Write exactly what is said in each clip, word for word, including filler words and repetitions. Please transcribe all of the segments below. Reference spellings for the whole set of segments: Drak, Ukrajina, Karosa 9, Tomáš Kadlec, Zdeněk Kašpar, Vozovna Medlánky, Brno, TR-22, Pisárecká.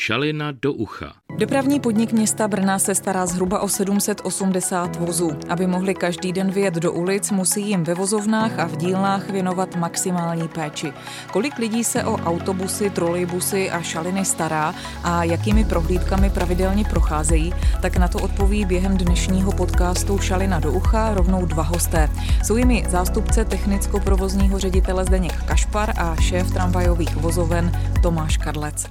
šalina do ucha. Dopravní podnik města Brna se stará zhruba o sedm set osmdesát vozů. Aby mohli každý den vyjet do ulic, musí jim ve vozovnách a v dílnách věnovat maximální péči. Kolik lidí se o autobusy, trolejbusy a šaliny stará a jakými prohlídkami pravidelně procházejí, tak na to odpoví během dnešního podcastu Šalina do ucha rovnou dva hosté. Jsou jimi zástupce technicko-provozního ředitele Zdeněk Kašpar a šéf tramvajových vozoven Tomáš Kadlec.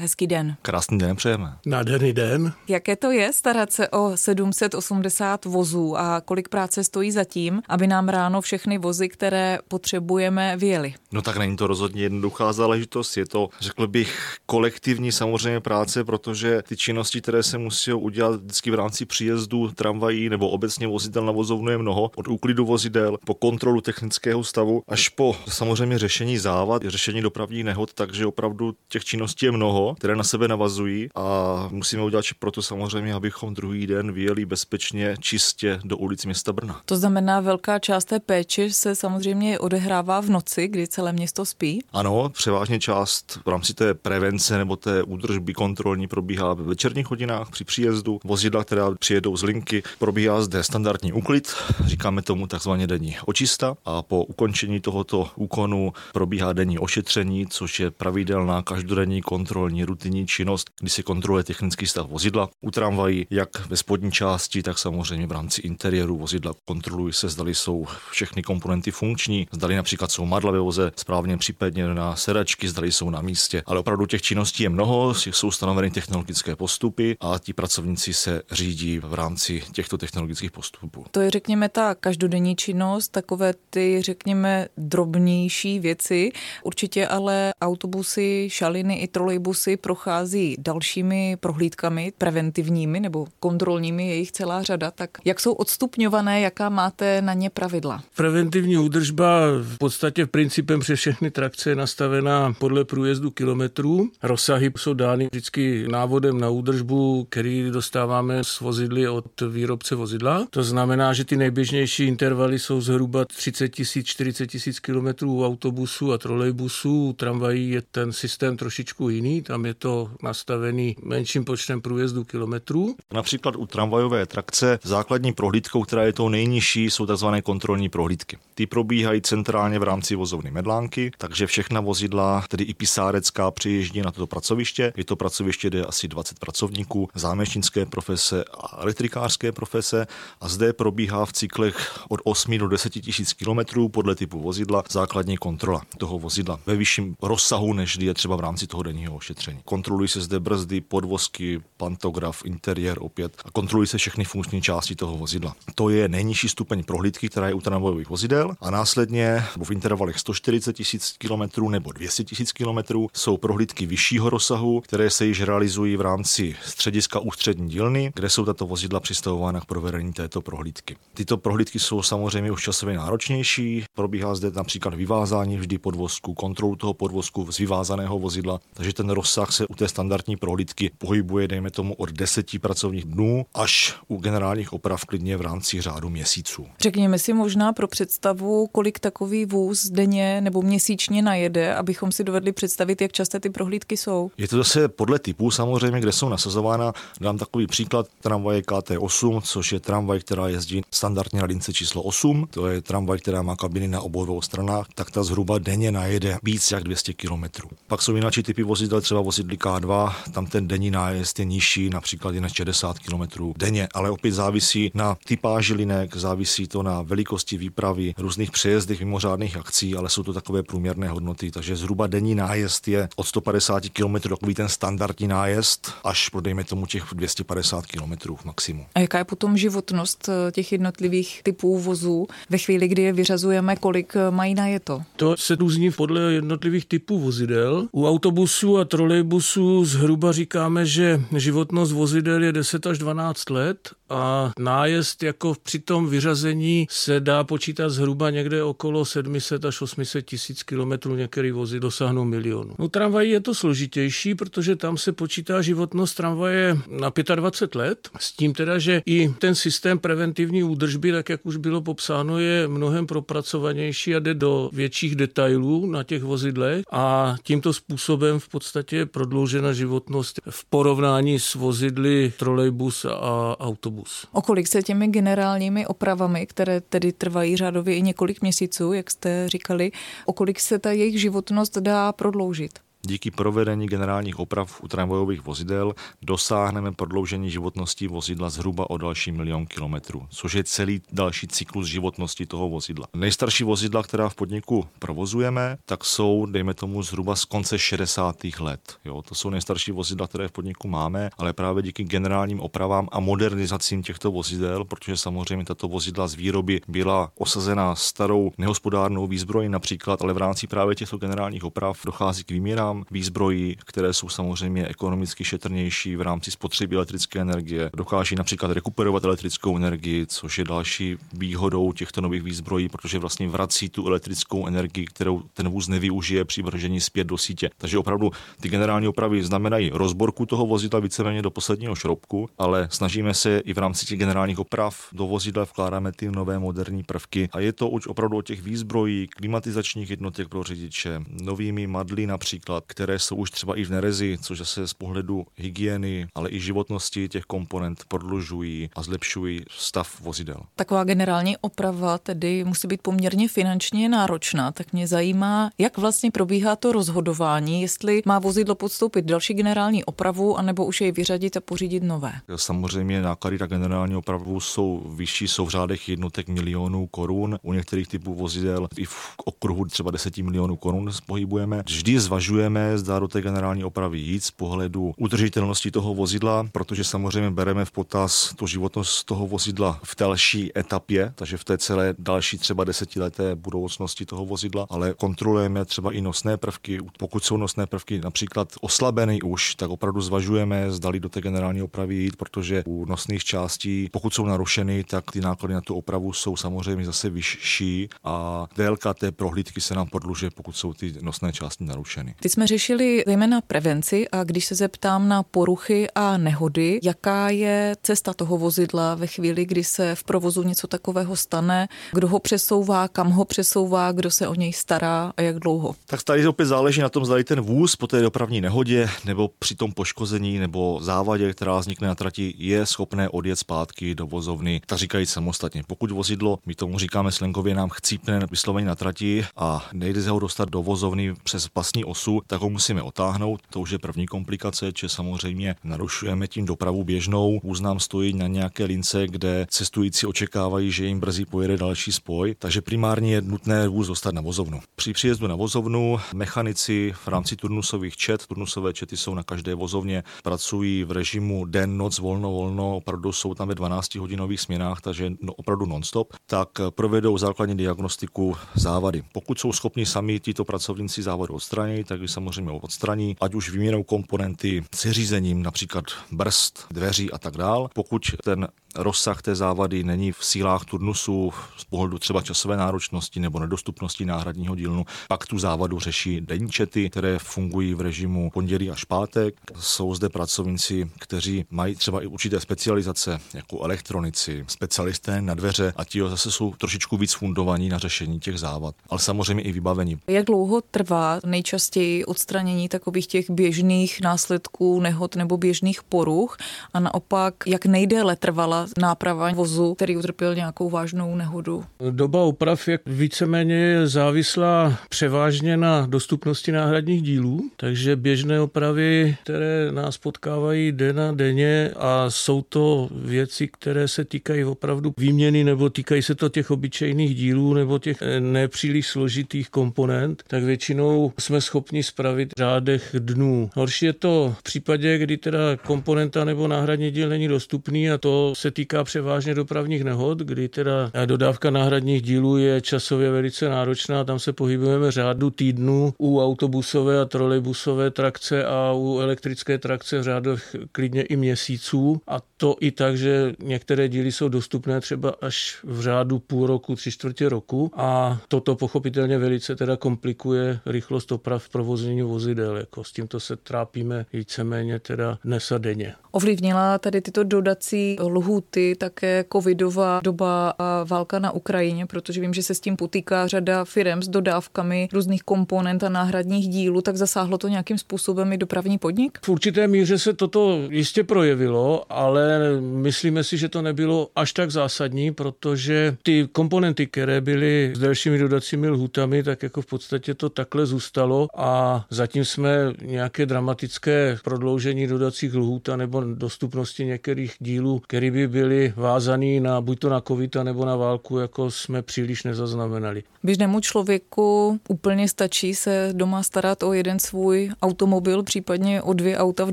Hezký den. Krásný den přejeme. Nádherný den. Jaké to je starat se o sedm set osmdesát vozů a kolik práce stojí za tím, aby nám ráno všechny vozy, které potřebujeme, vyjeli? No tak není to rozhodně jednoduchá záležitost. Je to, řekl bych, kolektivní samozřejmě práce, protože ty činnosti, které se musí udělat vždycky v rámci příjezdu tramvají nebo obecně vozidel na vozovnu je mnoho, od úklidu vozidel po kontrolu technického stavu až po samozřejmě řešení závad, řešení dopravních nehod, takže opravdu těch činností je mnoho, které na sebe navazují a musíme udělat vše proto samozřejmě, abychom druhý den vyjeli bezpečně, čistě do ulic města Brna. To znamená, velká část té péče se samozřejmě odehrává v noci, kdy celé město spí? Ano, převážně část v rámci té prevence nebo té údržby kontrolní probíhá ve večerních hodinách při příjezdu. Vozidla, která přijedou z linky, probíhá zde standardní úklid, říkáme tomu takzvaně denní očista a po ukončení tohoto úkonu probíhá denní ošetření, což je pravidelná každodenní kontrolní rutinní činnost, kdy se kontroluje technický stav vozidla. U tramvají, jak ve spodní části, tak samozřejmě v rámci interiéru vozidla kontrolují se, zdali jsou všechny komponenty funkční, zdali například jsou madla ve voze správně připevněné na sedačky, zdali jsou na místě. Ale opravdu těch činností je mnoho, jsou stanoveny technologické postupy a ti pracovníci se řídí v rámci těchto technologických postupů. To je, řekněme, ta každodenní činnost, takové ty, řekněme, drobnější věci. Určitě ale autobusy, šaliny i trolejbusy si prochází dalšími prohlídkami, preventivními nebo kontrolními, je jich celá řada, tak jak jsou odstupňované, jaká máte na ně pravidla? Preventivní údržba v podstatě principem přes všechny trakce je nastavená podle průjezdu kilometrů. Rozsahy jsou dány vždycky návodem na údržbu, který dostáváme z vozidly od výrobce vozidla. To znamená, že ty nejběžnější intervaly jsou zhruba třicet tisíc, čtyřicet tisíc kilometrů u autobusů a trolejbusů. U tramvají je ten systém trošičku jiný, tam je to nastavený menším počtem průjezdů kilometrů. Například u tramvajové trakce základní prohlídkou, která je tou nejnižší, jsou tzv. Kontrolní prohlídky. Ty probíhají centrálně v rámci vozovny Medlánky, takže všechna vozidla, tedy i Pisárecká, přijíždí na toto pracoviště. Je to pracoviště, kde je asi dvacet pracovníků zámečnické profese a elektrikářské profese a zde probíhá v cyklech od osmi do deseti tisíc kilometrů podle typu vozidla základní kontrola toho vozidla ve vyšším rozsahu, než je třeba v rámci toho denního ošetření. Kontrolují se zde brzdy, podvozky, pantograf, interiér opět a kontrolují se všechny funkční části toho vozidla. To je nejnižší stupeň prohlídky, která je u tramvajových vozidel a následně v intervalech sto čtyřicet tisíc kilometrů nebo dvě stě tisíc kilometrů jsou prohlídky vyššího rozsahu, které se již realizují v rámci střediska ústřední dílny, kde jsou tato vozidla přistavována k provedení této prohlídky. Tyto prohlídky jsou samozřejmě už časově náročnější. Probíhá zde například vyvázání vždy podvozku, kontrolu toho podvozku z vyvázaného vozidla, takže ten rozsah se u té standardní prohlídky pohybuje, dejme tomu, od deseti pracovních dnů až u generálních oprav klidně v rámci řádu měsíců. Řekněme si možná pro představu, kolik takový vůz denně nebo měsíčně najede, abychom si dovedli představit, jak časté ty prohlídky jsou. Je to zase podle typů samozřejmě, kde jsou nasazována. Dám takový příklad tramvaje K T osm, což je tramvaj, která jezdí standardně na lince číslo osm. To je tramvaj, která má kabiny na obou dvou stranách, tak ta zhruba denně najede víc jak dvě stě kilometrů. Pak jsou jináčí typy vozidel, třeba vozidly K dva, tam ten denní nájezd je nižší, například je na šedesát kilometrů denně, ale opět závisí na typáži linek, závisí to na velikosti výpravy, různých přejezdech, mimořádných akcí, ale jsou to takové průměrné hodnoty, takže zhruba denní nájezd je od sto padesát kilometrů, takový ten standardní nájezd, až prodejme tomu těch dvě stě padesát kilometrů maximum. A jaká je potom životnost těch jednotlivých typů vozů ve chvíli, kdy je vyřazujeme, kolik mají najeto? To se různí podle jednotlivých typů vozidel. U autobusů a trolejbusů zhruba říkáme, že životnost vozidel je deset až dvanáct let a nájezd jako při tom vyřazení se dá počítat zhruba někde okolo sedm set až osm set tisíc kilometrů, některé vozy dosáhnou milionu. U tramvají je to složitější, protože tam se počítá životnost tramvaje na dvacet pět let, s tím teda, že i ten systém preventivní údržby, tak jak už bylo popsáno, je mnohem propracovanější a jde do větších detailů na těch vozidlech a tímto způsobem v podstatě je prodloužena životnost v porovnání s vozidly trolejbus a autobus. O kolik se těmi generálními opravami, které tedy trvají řádově i několik měsíců, jak jste říkali, o kolik se ta jejich životnost dá prodloužit? Díky provedení generálních oprav u tramvajových vozidel dosáhneme prodloužení životnosti vozidla zhruba o další milion kilometrů, což je celý další cyklus životnosti toho vozidla. Nejstarší vozidla, která v podniku provozujeme, tak jsou, dejme tomu, zhruba z konce šedesátých let. Jo, to jsou nejstarší vozidla, které v podniku máme, ale právě díky generálním opravám a modernizacím těchto vozidel, protože samozřejmě tato vozidla z výroby byla osazena starou nehospodárnou výzbrojí například, ale v rámci právě těchto generálních oprav dochází k výměnám výzbrojí, které jsou samozřejmě ekonomicky šetrnější v rámci spotřeby elektrické energie. Dokáží například rekuperovat elektrickou energii, což je další výhodou těchto nových výzbrojí, protože vlastně vrací tu elektrickou energii, kterou ten vůz nevyužije při vržení zpět do sítě. Takže opravdu ty generální opravy znamenají rozborku toho vozidla víceméně do posledního šroubku, ale snažíme se i v rámci těch generálních oprav do vozidla vkládáme ty nové moderní prvky. A je to už opravdu o těch výzbrojí, klimatizačních jednotek pro řidiče, novými madly například, které jsou už třeba i v nerezi, což zase z pohledu hygieny, ale i životnosti těch komponent prodlužují a zlepšují stav vozidel. Taková generální oprava tedy musí být poměrně finančně náročná, tak mě zajímá, jak vlastně probíhá to rozhodování, jestli má vozidlo podstoupit další generální opravu, anebo už jej vyřadit a pořídit nové. Samozřejmě náklady na generální opravu jsou vyšší, jsou v řádech jednotek milionů korun, u některých typů vozidel i v okruhu třeba deset milionů korun pohybujeme. Vždy zvažujeme, zda do té generální opravy jít z pohledu udržitelnosti toho vozidla, protože samozřejmě bereme v potaz tu životnost toho vozidla v další etapě, takže v té celé další třeba desetileté budoucnosti toho vozidla, ale kontrolujeme třeba i nosné prvky. Pokud jsou nosné prvky například oslabené už, tak opravdu zvažujeme, zdali do té generální opravy jít, protože u nosných částí, pokud jsou narušeny, tak ty náklady na tu opravu jsou samozřejmě zase vyšší a délka té prohlídky se nám prodlužuje, pokud jsou ty nosné části narušeny. Teď jsme řešili zejména prevenci a když se zeptám na poruchy a nehody, jaká je cesta toho vozidla ve chvíli, kdy se v provozu něco takového stane, kdo ho přesouvá, kam ho přesouvá, kdo se o něj stará a jak dlouho? Tak tady opět záleží na tom, zda ten vůz po té dopravní nehodě nebo při tom poškození nebo závadě, která vznikne na trati, je schopné odjet zpátky do vozovny, tak říkají samostatně. Pokud vozidlo, my tomu říkáme slangově, nám chcípne vysloveně na trati a nejde se ho dostat do vozovny přes pasní osu, tak ho musíme otáhnout. To už je první komplikace, že samozřejmě narušujeme tím dopravu běžnou. Vůz nám stojí na nějaké lince, kde cestující očekávají, že jim brzy pojede další spoj, takže primárně je nutné vůz dostat na vozovnu. Při příjezdu na vozovnu mechanici v rámci turnusových čet, turnusové čety jsou na každé vozovně, pracují v režimu den, noc, volno, volno, opravdu jsou tam ve dvanáctihodinových směnách, takže no, opravdu non-stop, tak provedou základní diagnostiku závady. Pokud jsou schopni sami tito pracovníci závadu odstranit, tak samozřejmě odstraní, ať už výměnou komponenty, seřízením například brzd, dveří a tak dál. Pokud ten rozsah té závady není v sílách turnusu z pohledu třeba časové náročnosti nebo nedostupnosti náhradního dílnu, pak tu závadu řeší denní čety, které fungují v režimu pondělí až pátek. Jsou zde pracovníci, kteří mají třeba i určité specializace, jako elektronici, specialisté na dveře a ti zase jsou trošičku víc fundovaní na řešení těch závad, ale samozřejmě i vybavení. Jak dlouho trvá nejčastěji odstranění takových těch běžných následků nehod nebo běžných poruch a naopak, jak nejdéle trvala náprava vozu, který utrpěl nějakou vážnou nehodu? Doba oprav je víceméně závislá převážně na dostupnosti náhradních dílů, takže běžné opravy, které nás potkávají den a denně a jsou to věci, které se týkají opravdu výměny nebo týkají se to těch obyčejných dílů nebo těch nepříliš složitých komponent, tak většinou jsme schopni spravit v řádech dnů. Horší je to v případě, kdy teda komponenta nebo náhradní díl není dostupný a to se týká převážně dopravních nehod, kdy teda dodávka náhradních dílů je časově velice náročná, tam se pohybujeme řádu týdnů u autobusové a trolejbusové trakce a u elektrické trakce v řádech klidně i měsíců, a to i tak, že některé díly jsou dostupné třeba až v řádu půl roku, tři čtvrtě roku, a toto pochopitelně velice teda komplikuje rychlost oprav v provoznění vozidel. Jako s tímto se trápíme víceméně teda dnes a denně. Ovlivnila tady tyto dodací lhůty také covidová doba a válka na Ukrajině, protože vím, že se s tím potýká řada firem s dodávkami různých komponent a náhradních dílů, tak zasáhlo to nějakým způsobem i dopravní podnik? V určité míře se toto jistě projevilo, ale myslíme si, že to nebylo až tak zásadní, protože ty komponenty, které byly s delšími dodacími lhůtami, tak jako v podstatě to takhle zůstalo a zatím jsme nějaké dramatické prodloužení dodacích lhůt nebo dostupnosti některých dílů, které by byly vázaný na buď to na covid nebo na válku, jako jsme příliš nezaznamenali. Běžnému člověku úplně stačí se doma starat o jeden svůj automobil, případně o dvě auta v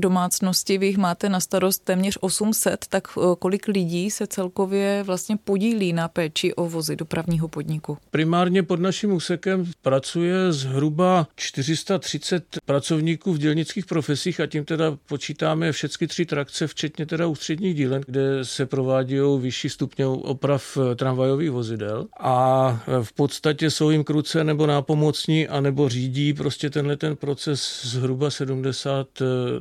domácnosti. Vy jich máte na starost téměř osm set, tak kolik lidí se celkově vlastně podílí na péči o vozy dopravního podniku? Primárně pod naším úsekem pracuje zhruba čtyři sta třicet pracovníků v dělnických profesích, a tím teda počítáme všechny tři trakce, včetně teda ústředních dílen, kde se provádějí vyšší stupně oprav tramvajových vozidel, a v podstatě jsou jim kruce nebo nápomocní, anebo řídí prostě tenhle ten proces zhruba sedmdesát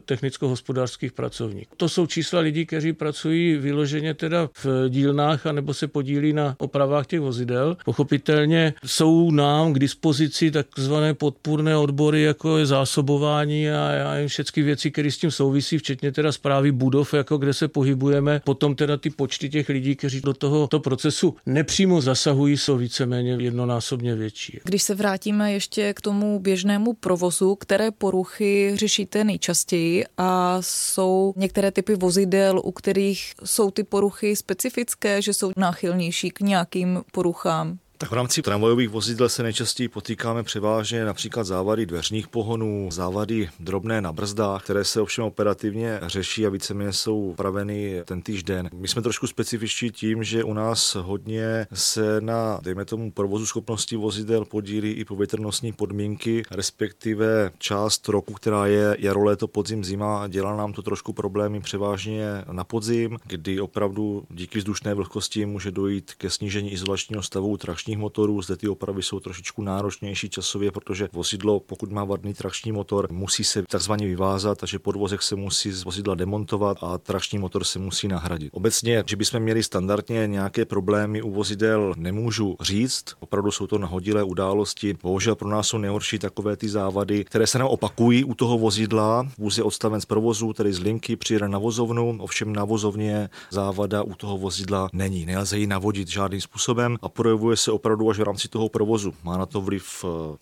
technicko-hospodářských pracovníků. To jsou čísla lidí, kteří pracují vyloženě teda v dílnách anebo se podílí na opravách těch vozidel. Pochopitelně jsou nám k dispozici takzvané podpůrné odbory, jako je zásobování a já jim všechny věci, které s tím souvisí, včetně teda správy budov, jako kde se pohybujeme. Potom teda ty počty těch lidí, kteří do tohoto procesu nepřímo zasahují, jsou víceméně jednonásobně větší. Když se vrátíme ještě k tomu běžnému provozu, které poruchy řešíte nejčastěji a jsou některé typy vozidel, u kterých jsou ty poruchy specifické, že jsou náchylnější k nějakým poruchám? Tak v rámci tramvajových vozidel se nejčastěji potýkáme převážně například závady dveřních pohonů, závady drobné na brzdách, které se ovšem operativně řeší a víceméně jsou opraveny tentýž den. My jsme trošku specifičtí tím, že u nás hodně se na, dejme tomu, provozu schopnosti vozidel podílí i povětrnostní podmínky, respektive část roku, která je jaro, léto, podzim, zima, dělá nám to trošku problémy převážně na podzim, kdy opravdu díky vzdušné vlhkosti může dojít ke snížení izolačního stavu trakční motorů. Zde ty opravy jsou trošičku náročnější časově, protože vozidlo, pokud má vadný trakční motor, musí se takzvaně vyvázat, takže podvozek se musí z vozidla demontovat a trakční motor se musí nahradit. Obecně, že bychom měli standardně nějaké problémy u vozidel, nemůžu říct. Opravdu jsou to nahodilé události. Bohužel pro nás jsou nejhorší takové ty závady, které se nám opakují u toho vozidla. Vůz je odstaven z provozu, tedy z linky, přijede na vozovnu, ovšem na vozovně závada u toho vozidla není. Nelze ji navodit žádným způsobem a projevuje se opravdu až v rámci toho provozu. Má na to vliv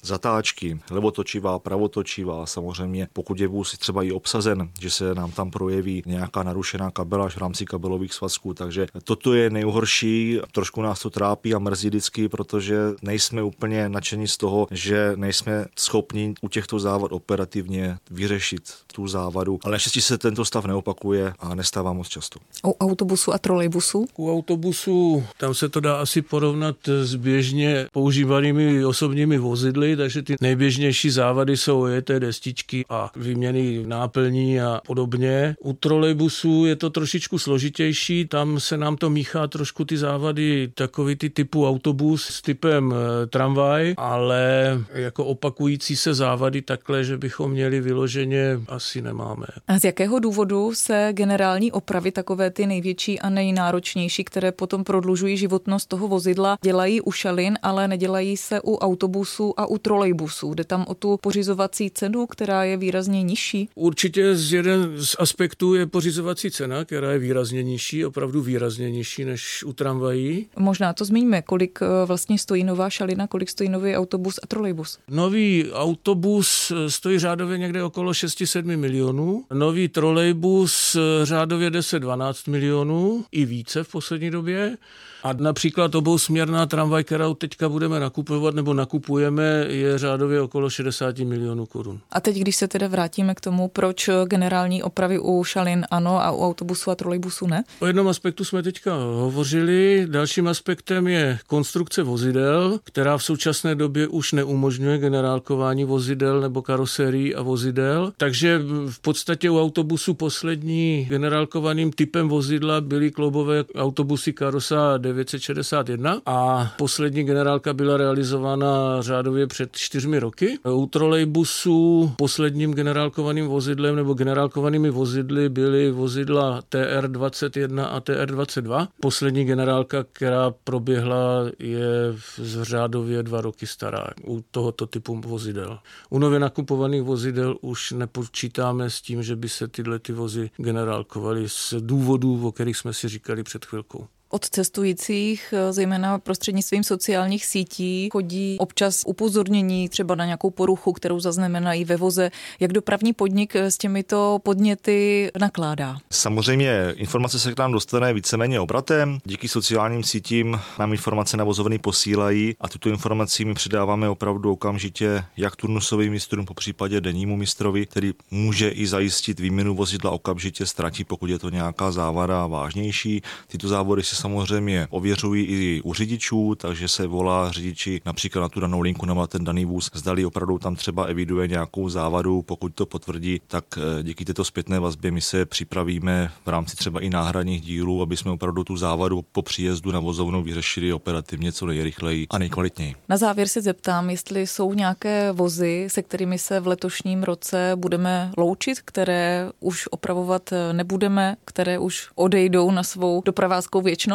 zatáčky, levotočivá, pravotočivá, samozřejmě pokud je vůz třeba i obsazen, že se nám tam projeví nějaká narušená kabeláž v rámci kabelových svazků, takže toto je nejhorší, trošku nás to trápí a mrzí vždycky, protože nejsme úplně nadšení z toho, že nejsme schopni u těchto závad operativně vyřešit tu závadu, ale naštěstí se tento stav neopakuje a nestává moc často. U autobusu a trolejbusu? U autobusu tam se to dá asi porovnat s běžně používanými osobními vozidly, takže ty nejběžnější závady jsou ojeté destičky a výměny náplní a podobně. U trolejbusů je to trošičku složitější, tam se nám to míchá trošku ty závady takový ty typu autobus s typem tramvaj, ale jako opakující se závady takhle, že bychom měli vyloženě, asi nemáme. A z jakého důvodu se generální opravy, takové ty největší a nejnáročnější, které potom prodlužují životnost toho vozidla, dělají u šalin, ale nedělají se u autobusů a u trolejbusů? Jde tam o tu pořizovací cenu, která je výrazně nižší? Určitě z jeden z aspektů je pořizovací cena, která je výrazně nižší, opravdu výrazně nižší než u tramvají. Možná to zmíníme, kolik vlastně stojí nová šalina, kolik stojí nový autobus a trolejbus? Nový autobus stojí řádově někde okolo šest až sedm milionů, nový trolejbus řádově deset až dvanáct milionů, i více v poslední době, a například obousměrná tramvaj kterou teďka budeme nakupovat nebo nakupujeme, je řádově okolo šedesát milionů korun. A teď, když se teda vrátíme k tomu, proč generální opravy u šalin ano a u autobusu a trolejbusu ne? O jednom aspektu jsme teďka hovořili. Dalším aspektem je konstrukce vozidel, která v současné době už neumožňuje generálkování vozidel nebo karoserií a vozidel. Takže v podstatě u autobusu poslední generálkovaným typem vozidla byly kloubové autobusy Karosa devět set šedesát jedna a poslední generálka byla realizována řádově před čtyřmi roky. U trolejbusů posledním generálkovaným vozidlem nebo generálkovanými vozidly byly vozidla T R dvacet jedna a T R dvacet dva. Poslední generálka, která proběhla, je v řádově dva roky stará u tohoto typu vozidel. U nově nakupovaných vozidel už nepočítáme s tím, že by se tyhle ty vozy generálkovaly z důvodů, o kterých jsme si říkali před chvilkou. Od cestujících, zejména prostřednictvím sociálních sítí, chodí občas upozornění třeba na nějakou poruchu, kterou zaznamenají ve voze. Jak dopravní podnik s těmito podněty nakládá? Samozřejmě informace se k nám dostane víceméně obratem. Díky sociálním sítím nám informace na vozovny posílají a tuto informaci my předáváme opravdu okamžitě jak turnusovým mistrům, popřípadě dennímu mistrovi, který může i zajistit výměnu vozidla okamžitě ztratí, pokud je to nějaká závada vážnější. Tyto závody se samozřejmě ověřují i u řidičů, takže se volá řidiči například na tu danou linku nebo ten daný vůz, zdali opravdu tam třeba eviduje nějakou závadu, pokud to potvrdí, tak díky této zpětné vazbě my se připravíme v rámci třeba i náhradních dílů, aby jsme opravdu tu závadu po příjezdu na vozovnu vyřešili operativně co nejrychleji a nejkvalitněji. Na závěr se zeptám, jestli jsou nějaké vozy, se kterými se v letošním roce budeme loučit, které už opravovat nebudeme, které už odejdou na svou dopravářskou věc.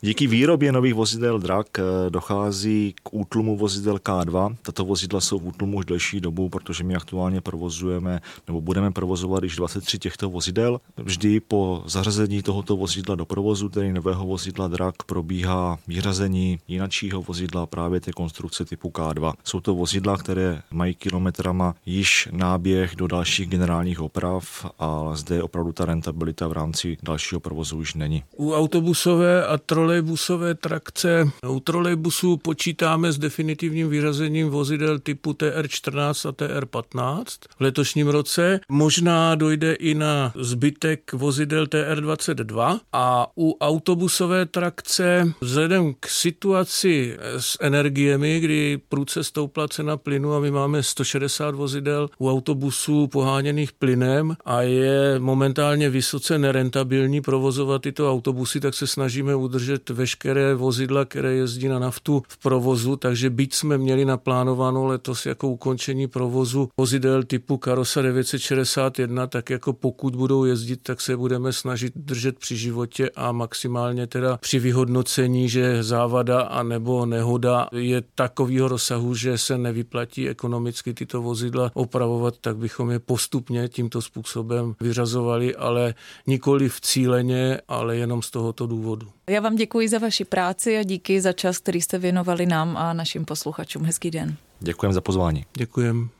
Díky výrobě nových vozidel Drak dochází k útlumu vozidel K dva. Tato vozidla jsou v útlumu už delší dobu, protože my aktuálně provozujeme nebo budeme provozovat již dvacet tři těchto vozidel. Vždy po zařazení tohoto vozidla do provozu, tedy nového vozidla Drak, probíhá vyřazení jinačího vozidla právě té konstrukce typu K dva. Jsou to vozidla, které mají kilometrama již náběh do dalších generálních oprav a zde opravdu ta rentabilita v rámci dalšího provozu už není. U autobusové a trolejbusové trakce. U trolejbusů počítáme s definitivním vyřazením vozidel typu T R čtrnáct a T R patnáct v letošním roce. Možná dojde i na zbytek vozidel T R dvacet dva a u autobusové trakce vzhledem k situaci s energiemi, kdy prudce stoupla cena plynu a my máme sto šedesát vozidel u autobusů poháněných plynem a je momentálně vysoce nerentabilní provozovat tyto autobusy, tak se snaží udržet veškeré vozidla, které jezdí na naftu v provozu, takže byť jsme měli naplánováno letos jako ukončení provozu vozidel typu Karosa devět set šedesát jedna, tak jako pokud budou jezdit, tak se budeme snažit držet při životě a maximálně teda při vyhodnocení, že závada anebo nehoda je takového rozsahu, že se nevyplatí ekonomicky tyto vozidla opravovat, tak bychom je postupně tímto způsobem vyřazovali, ale nikoli cíleně, ale jenom z tohoto důvodu. Já vám děkuji za vaši práci a díky za čas, který jste věnovali nám a našim posluchačům. Hezký den. Děkujeme za pozvání. Děkujeme.